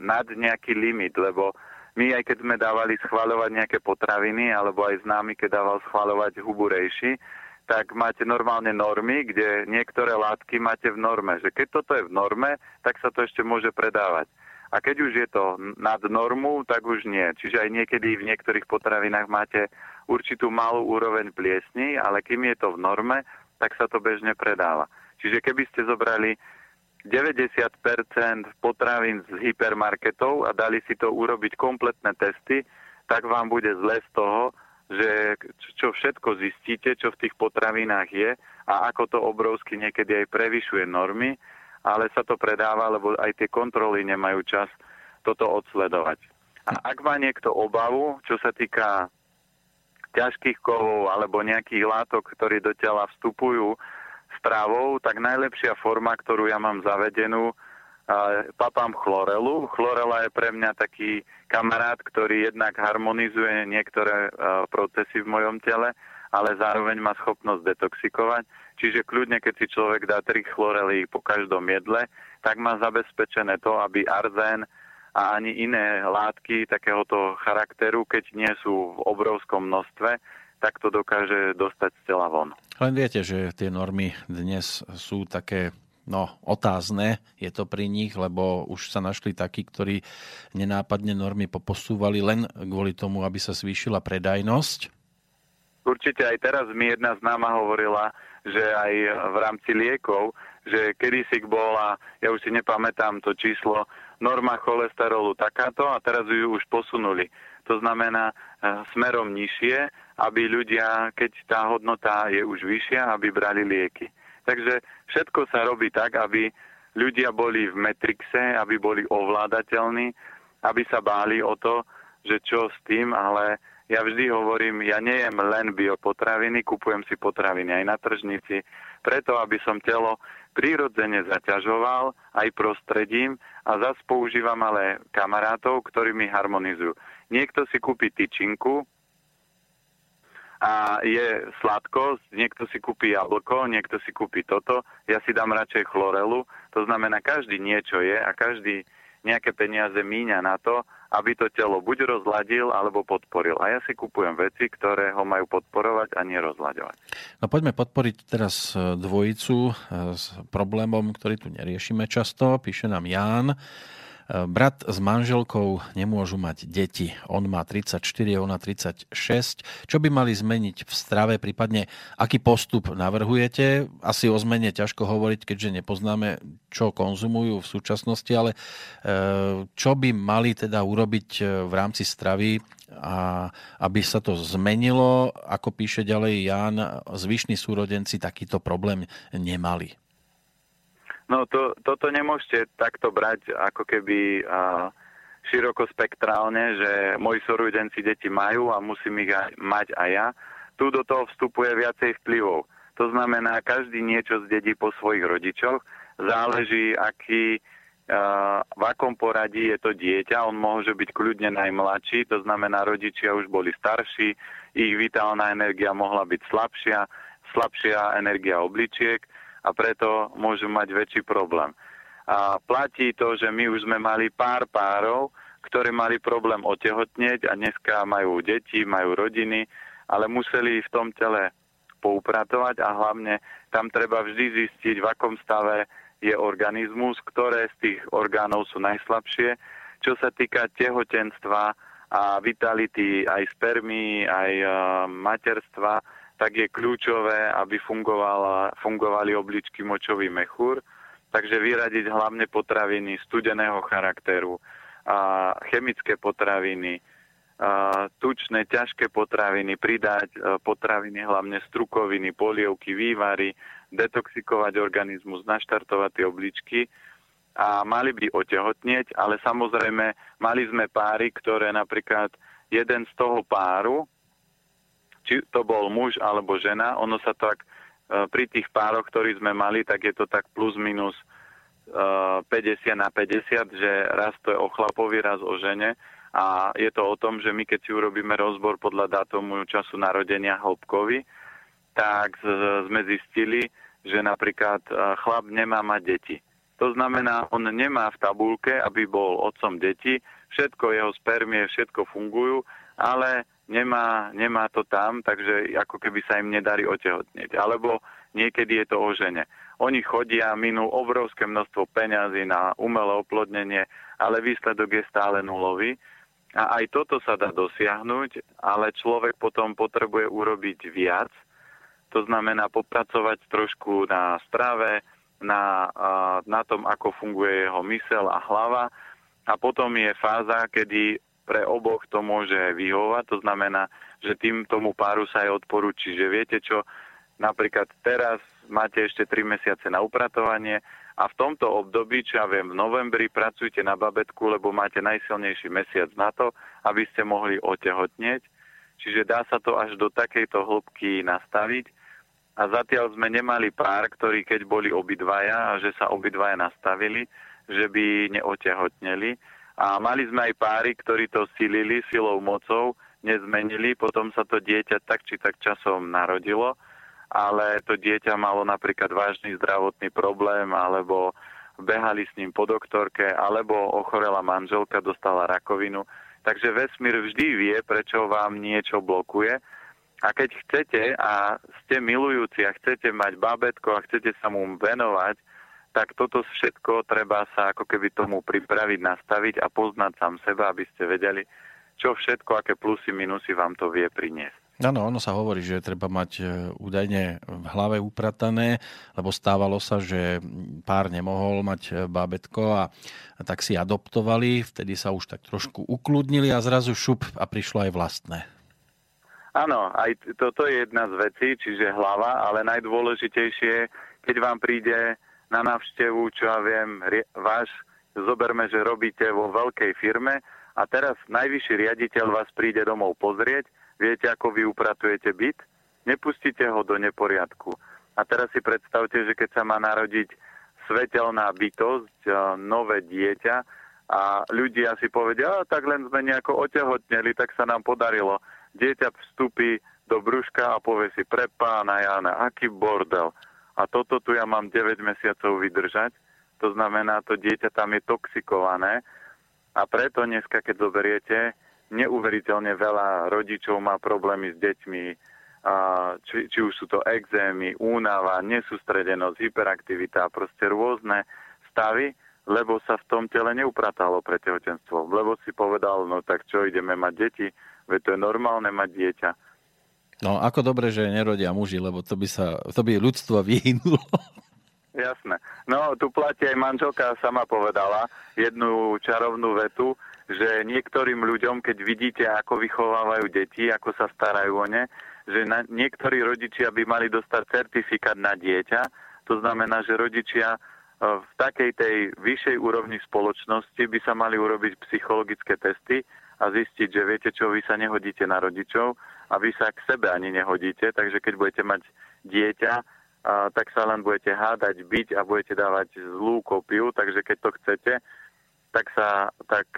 nad nejaký limit, lebo my aj keď sme dávali schvaľovať nejaké potraviny, alebo aj známy, keď dával schvaľovať hubu rejši, tak máte normálne normy, kde niektoré látky máte v norme. Že keď toto je v norme, tak sa to ešte môže predávať. A keď už je to nad normu, tak už nie. Čiže aj niekedy v niektorých potravinách máte určitú malú úroveň pliesni, ale kým je to v norme, tak sa to bežne predáva. Čiže keby ste zobrali deväťdesiat percent potravín z hypermarketov a dali si to urobiť kompletné testy, tak vám bude zle z toho, že čo všetko zistíte, čo v tých potravinách je a ako to obrovsky niekedy aj prevyšuje normy, ale sa to predáva, lebo aj tie kontroly nemajú čas toto odsledovať. A ak má niekto obavu, čo sa týka ťažkých kovov alebo nejakých látok, ktoré do tela vstupujú stravou, tak najlepšia forma, ktorú ja mám zavedenú, papám chlorelu. Chlorela je pre mňa taký kamarát, ktorý jednak harmonizuje niektoré procesy v mojom tele, ale zároveň má schopnosť detoxikovať. Čiže kľudne, keď si človek dá tri chlorely po každom jedle, tak má zabezpečené to, aby arzén a ani iné látky takéhoto charakteru, keď nie sú v obrovskom množstve, tak to dokáže dostať z tela von. Len viete, že tie normy dnes sú také no, otázne, je to pri nich, lebo už sa našli takí, ktorí nenápadne normy poposúvali len kvôli tomu, aby sa zvýšila predajnosť. Určite aj teraz mi jedna známa hovorila, že aj v rámci liekov, že kedysi bola, ja už si nepamätám to číslo, norma cholesterolu takáto a teraz ju už posunuli. To znamená smerom nižšie, aby ľudia, keď tá hodnota je už vyššia, aby brali lieky. Takže všetko sa robí tak, aby ľudia boli v metrixe, aby boli ovládateľní, aby sa báli o to, že čo s tým, ale... Ja vždy hovorím, ja nejem len biopotraviny, kupujem si potraviny aj na tržnici, preto aby som telo prirodzene zaťažoval aj prostredím a zase používam ale kamarátov, ktorí mi harmonizujú. Niekto si kúpi tyčinku a je sladkosť, niekto si kúpi jablko, niekto si kúpi toto, ja si dám radšej chlorelu, to znamená každý niečo je a každý nejaké peniaze míňa na to, aby to telo buď rozladil, alebo podporil. A ja si kupujem veci, ktoré ho majú podporovať a nerozlaďovať. No poďme podporiť teraz dvojicu s problémom, ktorý tu neriešime často. Píše nám Ján. Brat s manželkou nemôžu mať deti. On má tridsaťštyri, ona tridsaťšesť. Čo by mali zmeniť v strave, prípadne aký postup navrhujete? Asi o zmene ťažko hovoriť, keďže nepoznáme, čo konzumujú v súčasnosti, ale čo by mali teda urobiť v rámci stravy, a aby sa to zmenilo? Ako píše ďalej Ján, zvyšní súrodenci takýto problém nemali. No to, toto nemôžete takto brať ako keby a, širokospektrálne, že moji súrodenci deti majú a musím ich aj, mať aj ja. Tu do toho vstupuje viacej vplyvov. To znamená, každý niečo zdedí po svojich rodičoch. Záleží, aký, a, v akom poradí je to dieťa. On môže byť kľudne najmladší, to znamená, rodičia už boli starší, ich vitálna energia mohla byť slabšia, slabšia energia obličiek, a preto môžu mať väčší problém. A platí to, že my už sme mali pár párov, ktorí mali problém otehotnieť a dneska majú deti, majú rodiny, ale museli v tom tele poupratovať a hlavne tam treba vždy zistiť, v akom stave je organizmus, ktoré z tých orgánov sú najslabšie. Čo sa týka tehotenstva a vitality aj spermí, aj uh, materstva, tak je kľúčové, aby fungovala, fungovali obličky, močový mechúr. Takže vyradiť hlavne potraviny studeného charakteru, a chemické potraviny, a tučné, ťažké potraviny, pridať potraviny, hlavne strukoviny, polievky, vývary, detoxikovať organizmus, naštartovať tie obličky. A mali by otehotnieť, ale samozrejme mali sme páry, ktoré napríklad jeden z toho páru, či to bol muž alebo žena, ono sa tak pri tých pároch, ktorí sme mali, tak je to tak plus minus päťdesiat na päťdesiat, že raz to je o chlapovi, raz o žene. A je to o tom, že my keď si urobíme rozbor podľa dátumu času narodenia hĺbkovi, tak sme zistili, že napríklad chlap nemá mať deti. To znamená, on nemá v tabulke, aby bol otcom detí, všetko jeho spermie, všetko fungujú, ale Nemá, nemá to tam, takže ako keby sa im nedarí otehotnieť. Alebo niekedy je to o žene. Oni chodia, minú obrovské množstvo peňazí na umelé oplodnenie, ale výsledok je stále nulový. A aj toto sa dá dosiahnuť, ale človek potom potrebuje urobiť viac. To znamená popracovať trošku na strave, na, na tom, ako funguje jeho mysel a hlava. A potom je fáza, kedy pre oboch to môže vyhovovať, to znamená, že tým tomu páru sa aj odporúči, že viete čo, napríklad teraz máte ešte tri mesiace na upratovanie a A v tomto období, čo ja viem, v novembri pracujte na babetku, lebo máte najsilnejší mesiac na to, aby ste mohli otehotnieť. Čiže dá sa to až do takejto hĺbky nastaviť. A zatiaľ sme nemali pár, ktorí keď boli obidvaja, že sa obidvaja nastavili, že by neotehotneli. A mali sme aj páry, ktorí to silili silou mocou, nezmenili, potom sa to dieťa tak či tak časom narodilo, ale to dieťa malo napríklad vážny zdravotný problém, alebo behali s ním po doktorke, alebo ochorela manželka, dostala rakovinu. Takže vesmír vždy vie, prečo vám niečo blokuje. A keď chcete a ste milujúci a chcete mať bábätko a chcete sa mu venovať, tak toto všetko treba sa ako keby tomu pripraviť, nastaviť a poznať sám seba, aby ste vedeli, čo všetko, aké plusy, minusy vám to vie priniesť. Áno, ono sa hovorí, že treba mať údajne v hlave upratané, lebo stávalo sa, že pár nemohol mať bábätko a tak si adoptovali, vtedy sa už tak trošku ukludnili a zrazu šup a prišlo aj vlastné. Áno, aj toto je jedna z vecí, čiže hlava, ale najdôležitejšie, keď vám príde na návštevu, čo ja viem, váš, zoberme, že robíte vo veľkej firme a teraz najvyšší riaditeľ vás príde domov pozrieť, viete, ako vy upratujete byt, nepustíte ho do neporiadku. A teraz si predstavte, že keď sa má narodiť svetelná bytosť, nové dieťa a ľudia si povedia, tak len sme nejako otehotneli, tak sa nám podarilo. Dieťa vstúpi do brúška a povie si, pre pána Jána, aký bordel. A toto tu ja mám deväť mesiacov vydržať, to znamená, to dieťa tam je toxikované a preto dneska, keď zoberiete, neuveriteľne veľa rodičov má problémy s deťmi, či, či už sú to exémy, únava, nesústredenosť, hyperaktivita, proste rôzne stavy, lebo sa v tom tele neupratalo pre tehotenstvo, lebo si povedal, no tak čo, ideme mať deti, veď to je normálne mať dieťa. No, ako dobre, že nerodia muži, lebo to by sa, to by ľudstvo vyhynulo. Jasné. No, tu platí aj manželka sama povedala jednu čarovnú vetu, že niektorým ľuďom, keď vidíte, ako vychovávajú deti, ako sa starajú o ne, že na, niektorí rodičia by mali dostať certifikát na dieťa. To znamená, že rodičia v takej tej vyššej úrovni spoločnosti by sa mali urobiť psychologické testy a zistiť, že viete čo, vy sa nehodíte na rodičov, a vy sa k sebe ani nehodíte, takže keď budete mať dieťa, tak sa len budete hádať, biť a budete dávať zlú kopiu, takže keď to chcete, tak sa tak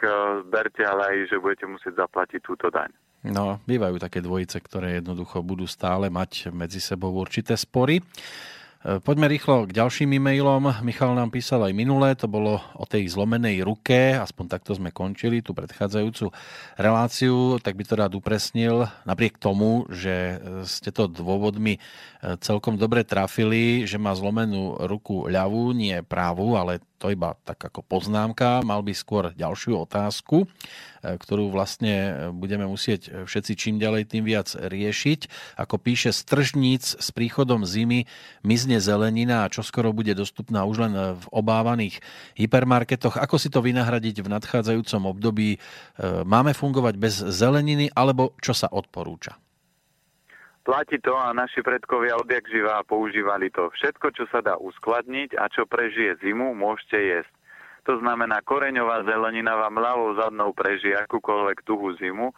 berte ale aj, že budete musieť zaplatiť túto daň. No, bývajú také dvojice, ktoré jednoducho budú stále mať medzi sebou určité spory. Poďme rýchlo k ďalším e-mailom. Michal nám písal aj minulé, to bolo o tej zlomenej ruke, aspoň takto sme končili tú predchádzajúcu reláciu, tak by to rád upresnil, napriek tomu, že ste to dôvodmi celkom dobre trafili, že má zlomenú ruku ľavú, nie pravú, ale to iba tak ako poznámka. Mal by skôr ďalšiu otázku, ktorú vlastne budeme musieť všetci čím ďalej tým viac riešiť. Ako píše, stržníc s príchodom zimy mizne zelenina a čoskoro bude dostupná už len v obávaných hypermarketoch. Ako si to vynahradiť v nadchádzajúcom období? Máme fungovať bez zeleniny, alebo čo sa odporúča? Platí to a naši predkovia odjakživa používali to. Všetko, čo sa dá uskladniť a čo prežije zimu, môžete jesť. To znamená, koreňová zelenina vám ľavou zadnou prežije akúkoľvek tuhú zimu.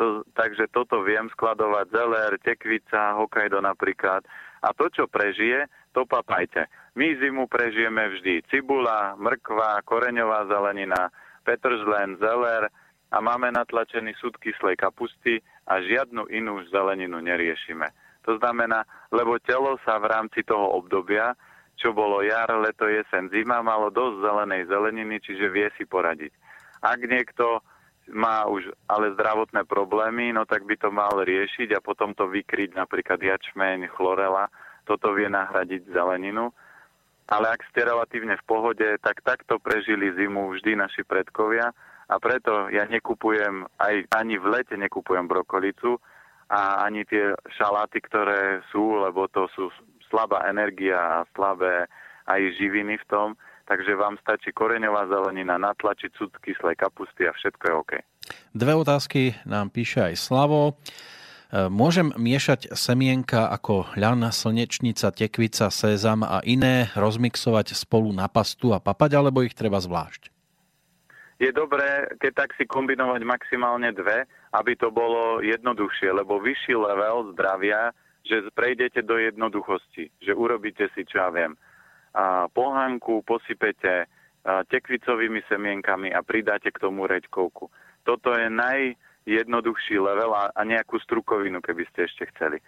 To, takže toto viem skladovať, zeler, tekvica, Hokkaido napríklad. A to, čo prežije, to papajte. My zimu prežijeme vždy. Cibula, mrkva, koreňová zelenina, petržlen, zeler a máme natlačený súd kyslej kapusty a žiadnu inú zeleninu neriešime. To znamená, lebo telo sa v rámci toho obdobia, čo bolo jar, leto, jesen, zima, malo dosť zelenej zeleniny, čiže vie si poradiť. Ak niekto má už ale zdravotné problémy, no tak by to mal riešiť a potom to vykryť, napríklad jačmeň, chlorela, toto vie nahradiť zeleninu. Ale ak ste relatívne v pohode, tak takto prežili zimu vždy naši predkovia a preto ja nekupujem, aj, ani v lete nekupujem brokolicu a ani tie šaláty, ktoré sú, lebo to sú slabá energia a slabé aj živiny v tom. Takže vám stačí koreňová zelenina, natlačiť cud kyslej kapusty a všetko je OK. Dve otázky nám píše aj Slavo. Môžem miešať semienka ako ľan, slnečnica, tekvica, sezam a iné, rozmixovať spolu na pastu a papať, alebo ich treba zvlášť? Je dobré, keď tak si kombinovať maximálne dve, aby to bolo jednoduchšie, lebo vyšší level zdravia, že prejdete do jednoduchosti, že urobíte si, čo ja viem, a pohánku posypete tekvicovými semienkami a pridáte k tomu reďkovku. Toto je najjednoduchší level a, a nejakú strukovinu, keby ste ešte chceli.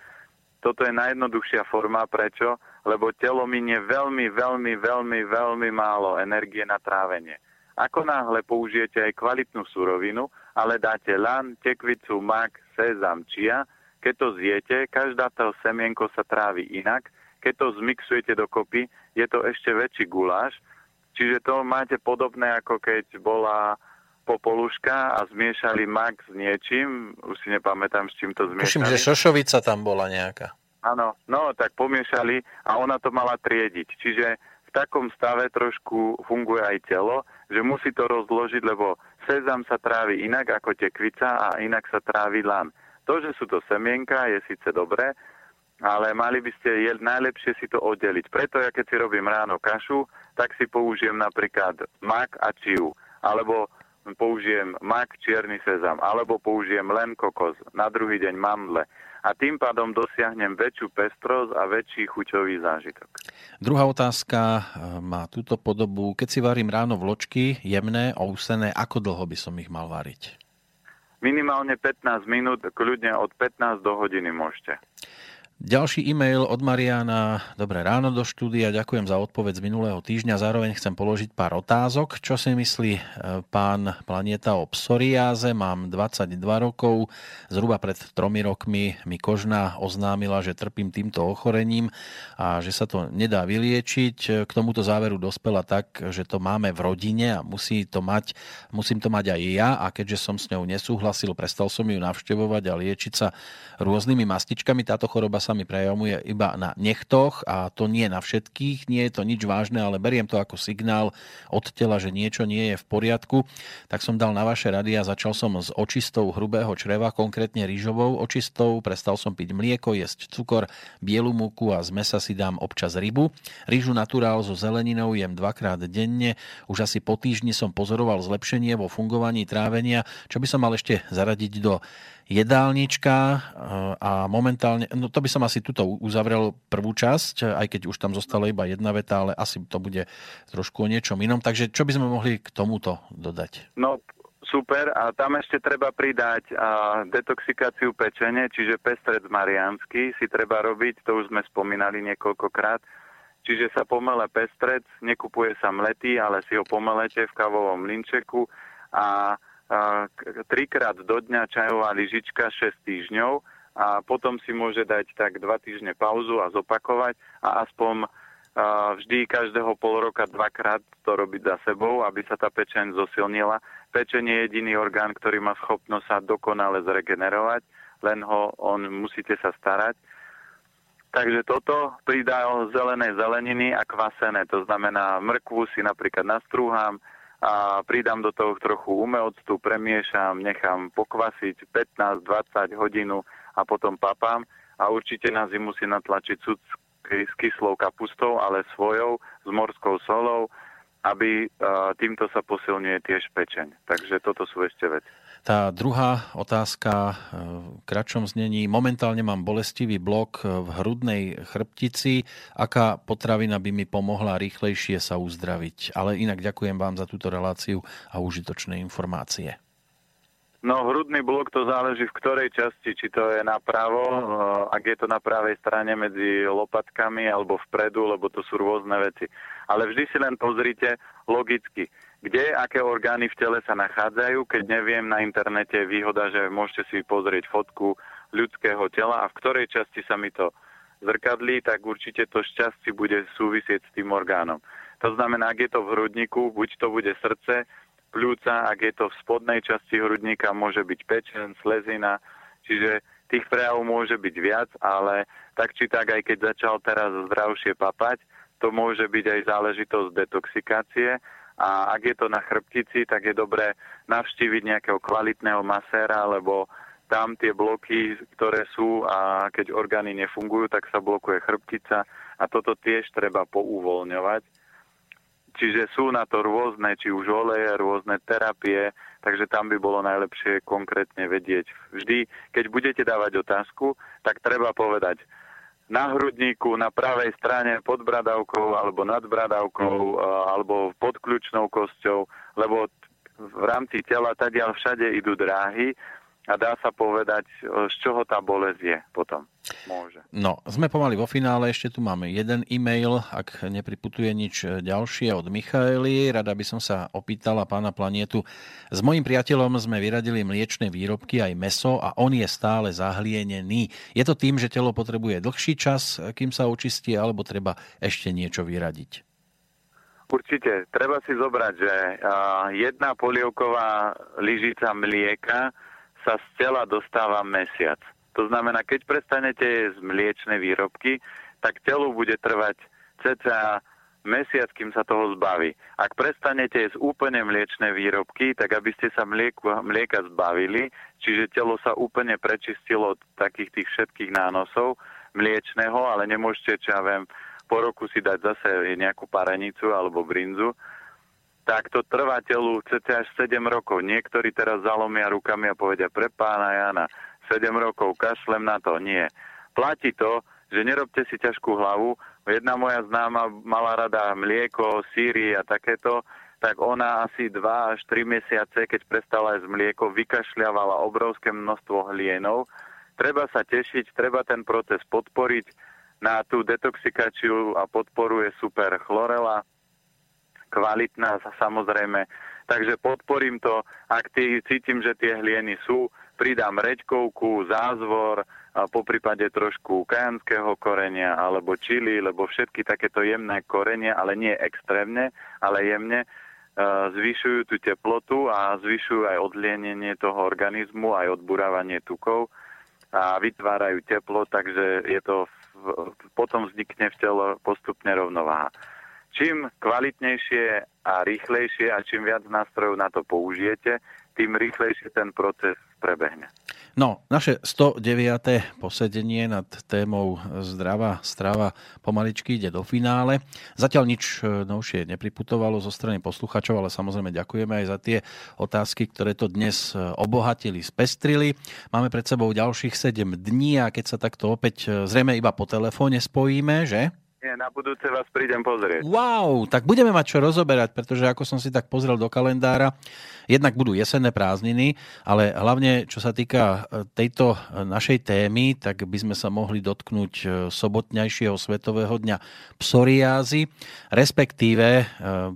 Toto je najjednoduchšia forma. Prečo? Lebo telo minie veľmi, veľmi, veľmi, veľmi málo energie na trávenie. Ako náhle použijete aj kvalitnú surovinu, ale dáte lan, tekvicu, mak, sezam, čia, keď to zjete, každá to semienko sa trávi inak. Keď to zmixujete dokopy, je to ešte väčší guláš. Čiže to máte podobné, ako keď bola popoluška a zmiešali mak s niečím. Už si nepamätám, s čím to zmiešali. Tuším, že šošovica tam bola nejaká. Áno, no tak pomiešali a ona to mala triediť. Čiže v takom stave trošku funguje aj telo, že musí to rozložiť, lebo sezam sa trávi inak ako tekvica a inak sa trávi lan. To, že sú to semienka, je síce dobré, ale mali by ste je, najlepšie si to oddeliť. Preto ja keď si robím ráno kašu, tak si použijem napríklad mak a čiu, alebo použijem mak, čierny sezam, alebo použijem len kokos, na druhý deň mandle. A tým pádom dosiahnem väčšiu pestrosť a väčší chuťový zážitok. Druhá otázka má túto podobu. Keď si varím ráno vločky, jemné, ousené, ako dlho by som ich mal variť? Minimálne pätnásť minút, kľudne od pätnástich do hodiny môžete. Ďalší e-mail od Mariana. Dobré ráno do štúdia, ďakujem za odpoveď z minulého týždňa. Zároveň chcem položiť pár otázok. Čo si myslí pán Planéta o psoriáze? Mám dvadsaťdva rokov. Zhruba pred tromi rokmi mi kožná oznámila, že trpím týmto ochorením a že sa to nedá vyliečiť. K tomuto záveru dospela tak, že to máme v rodine a musí to mať, musím to mať aj ja. A keďže som s ňou nesúhlasil, prestal som ju navštevovať a liečiť sa rôznymi mastičkami. Táto choroba sa mi prejavuje iba na nechtoch a to nie na všetkých, nie je to nič vážne, ale beriem to ako signál od tela, že niečo nie je v poriadku. Tak som dal na vaše rady a začal som s očistou hrubého čreva, konkrétne rýžovou očistou, prestal som piť mlieko, jesť cukor, bielu múku a z mesa si dám občas rybu. Rýžu naturál so zeleninou jem dvakrát denne, už asi po týždni som pozoroval zlepšenie vo fungovaní trávenia, čo by som mal ešte zaradiť do jedálnička a momentálne, no to by som asi tuto uzavrel prvú časť, aj keď už tam zostala iba jedna veta, ale asi to bude trošku o niečom inom. Takže čo by sme mohli k tomuto dodať? No super, a tam ešte treba pridať a, detoxikáciu pečene, čiže pestrec mariánsky si treba robiť, to už sme spomínali niekoľkokrát. Čiže sa pomele pestrec, nekupuje sa mletý, ale si ho pomelete v kávovom mlynčeku a trikrát do dňa čajová lyžička šesť týždňov a potom si môže dať tak dva týždne pauzu a zopakovať a aspoň vždy každého pol roka dvakrát to robiť za sebou, aby sa tá pečeň zosilnila. Pečeň je jediný orgán, ktorý má schopnosť sa dokonale zregenerovať, len ho on musíte sa starať. Takže toto pridám zelené zeleniny a kvasené, to znamená mrkvu si napríklad nastrúham, a pridám do toho trochu umelctu, premiešam, nechám pokvasiť pätnásť dvadsať hodinu a potom papám a určite na zimu si natlačiť cuc s kyslou kapustou, ale svojou, s morskou solou, aby týmto sa posilňuje tiež pečeň. Takže toto sú ešte veci. Tá druhá otázka v kratšom znení. Momentálne mám bolestivý blok v hrudnej chrbtici. Aká potravina by mi pomohla rýchlejšie sa uzdraviť? Ale inak ďakujem vám za túto reláciu a užitočné informácie. No, hrudný blok, to záleží v ktorej časti, či to je napravo, ak je to na pravej strane medzi lopatkami alebo vpredu, lebo to sú rôzne veci. Ale vždy si len pozrite logicky, kde aké orgány v tele sa nachádzajú. Keď neviem, na internete je výhoda, že môžete si pozrieť fotku ľudského tela a v ktorej časti sa mi to zrkadlí, tak určite to šťastie bude súvisieť s tým orgánom. To znamená, ak je to v hrudníku, buď to bude srdce, pľúca, ak je to v spodnej časti hrudníka, môže byť pečen, slezina, čiže tých prejavov môže byť viac, ale tak či tak, aj keď začal teraz zdravšie papať, to môže byť aj záležitosť detoxikácie. A ak je to na chrbtici, tak je dobré navštíviť nejakého kvalitného maséra, lebo tam tie bloky, ktoré sú, a keď orgány nefungujú, tak sa blokuje chrbtica a toto tiež treba pouvoľňovať. Čiže sú na to rôzne, či už oleje, rôzne terapie, takže tam by bolo najlepšie konkrétne vedieť. Vždy, keď budete dávať otázku, tak treba povedať na hrudníku, na pravej strane pod bradavkou alebo nad bradavkou alebo pod kľučnou kosťou, lebo v rámci tela tadiaľ všade idú dráhy, a dá sa povedať, z čoho tá bolesť je potom. Môže. No, sme pomaly vo finále, ešte tu máme jeden e-mail, ak nepriputuje nič ďalšie od Michaely. Rada by som sa opýtala pána Planétu. S mojím priateľom sme vyradili mliečne výrobky, aj mäso, a on je stále zahlienený. Je to tým, že telo potrebuje dlhší čas, kým sa očistí, alebo treba ešte niečo vyradiť? Určite. Treba si zobrať, že jedna polievková lyžica mlieka sa z tela dostáva mesiac. To znamená, keď prestanete jesť mliečne výrobky, tak telu bude trvať cca mesiac, kým sa toho zbaví. Ak prestanete jesť úplne mliečne výrobky, tak aby ste sa mlieka, mlieka zbavili, čiže telo sa úplne prečistilo od takých tých všetkých nánosov mliečného, ale nemôžete, čo ja viem, po roku si dať zase nejakú parenicu alebo brinzu, tak to trvá telu cca až sedem rokov. Niektorí teraz zalomia rukami a povedia, pre pána Jana, sedem rokov, kašlem na to. Nie. Platí to, že nerobte si ťažkú hlavu. Jedna moja známa mala rada mlieko, síry a takéto, tak ona asi dva až tri mesiace, keď prestala jesť mlieko, vykašľavala obrovské množstvo hlienov. Treba sa tešiť, treba ten proces podporiť. Na tú detoxikačiu a podporuje super chlorela, kvalitná samozrejme, takže podporím to. Ak tý, cítim, že tie hlieny sú, pridám reďkovku, zázvor, a poprípade trošku kajanského korenia alebo čili, lebo všetky takéto jemné korenie, ale nie extrémne, ale jemne, e, zvyšujú tú teplotu a zvyšujú aj odlienenie toho organizmu, aj odburávanie tukov a vytvárajú teplo, takže je to v, potom vznikne v tele postupne rovnováha. Čím kvalitnejšie a rýchlejšie a čím viac nástrojov na to použijete, tým rýchlejšie ten proces prebehne. No, naše sto deviate posedenie nad témou zdravá strava pomaličky ide do finále. Zatiaľ nič novšie nepriputovalo zo strany posluchačov, ale samozrejme ďakujeme aj za tie otázky, ktoré to dnes obohatili, spestrili. Máme pred sebou ďalších sedem dní a keď sa takto opäť zrejme iba po telefóne spojíme, že? Nie, na budúce vás prídem pozrieť. Wow, tak budeme mať čo rozoberať, pretože ako som si tak pozrel do kalendára, jednak budú jesenné prázdniny, ale hlavne, čo sa týka tejto našej témy, tak by sme sa mohli dotknúť sobotnejšieho Svetového dňa psoriázy, respektíve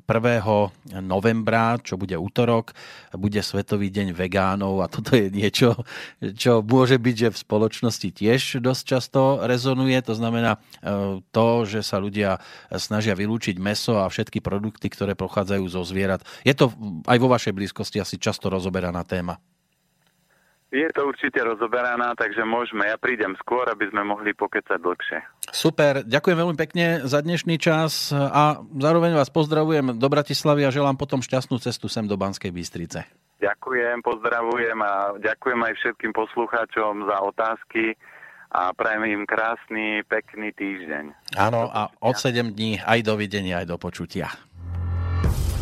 prvého novembra, čo bude útorok, bude Svetový deň vegánov a toto je niečo, čo môže byť, že v spoločnosti tiež dosť často rezonuje, to znamená to, že sa ľudia snažia vylúčiť mäso a všetky produkty, ktoré pochádzajú zo zvierat. Je to aj vo vašej blízkosti asi často rozoberaná téma? Je to určite rozoberaná, takže môžeme. Ja prídem skôr, aby sme mohli pokecať dlhšie. Super, ďakujem veľmi pekne za dnešný čas a zároveň vás pozdravujem do Bratislavy a želám potom šťastnú cestu sem do Banskej Bystrice. Ďakujem, pozdravujem a ďakujem aj všetkým poslucháčom za otázky a prajem im krásny, pekný týždeň. Áno, a od sedem dní aj dovidenia, aj do počutia.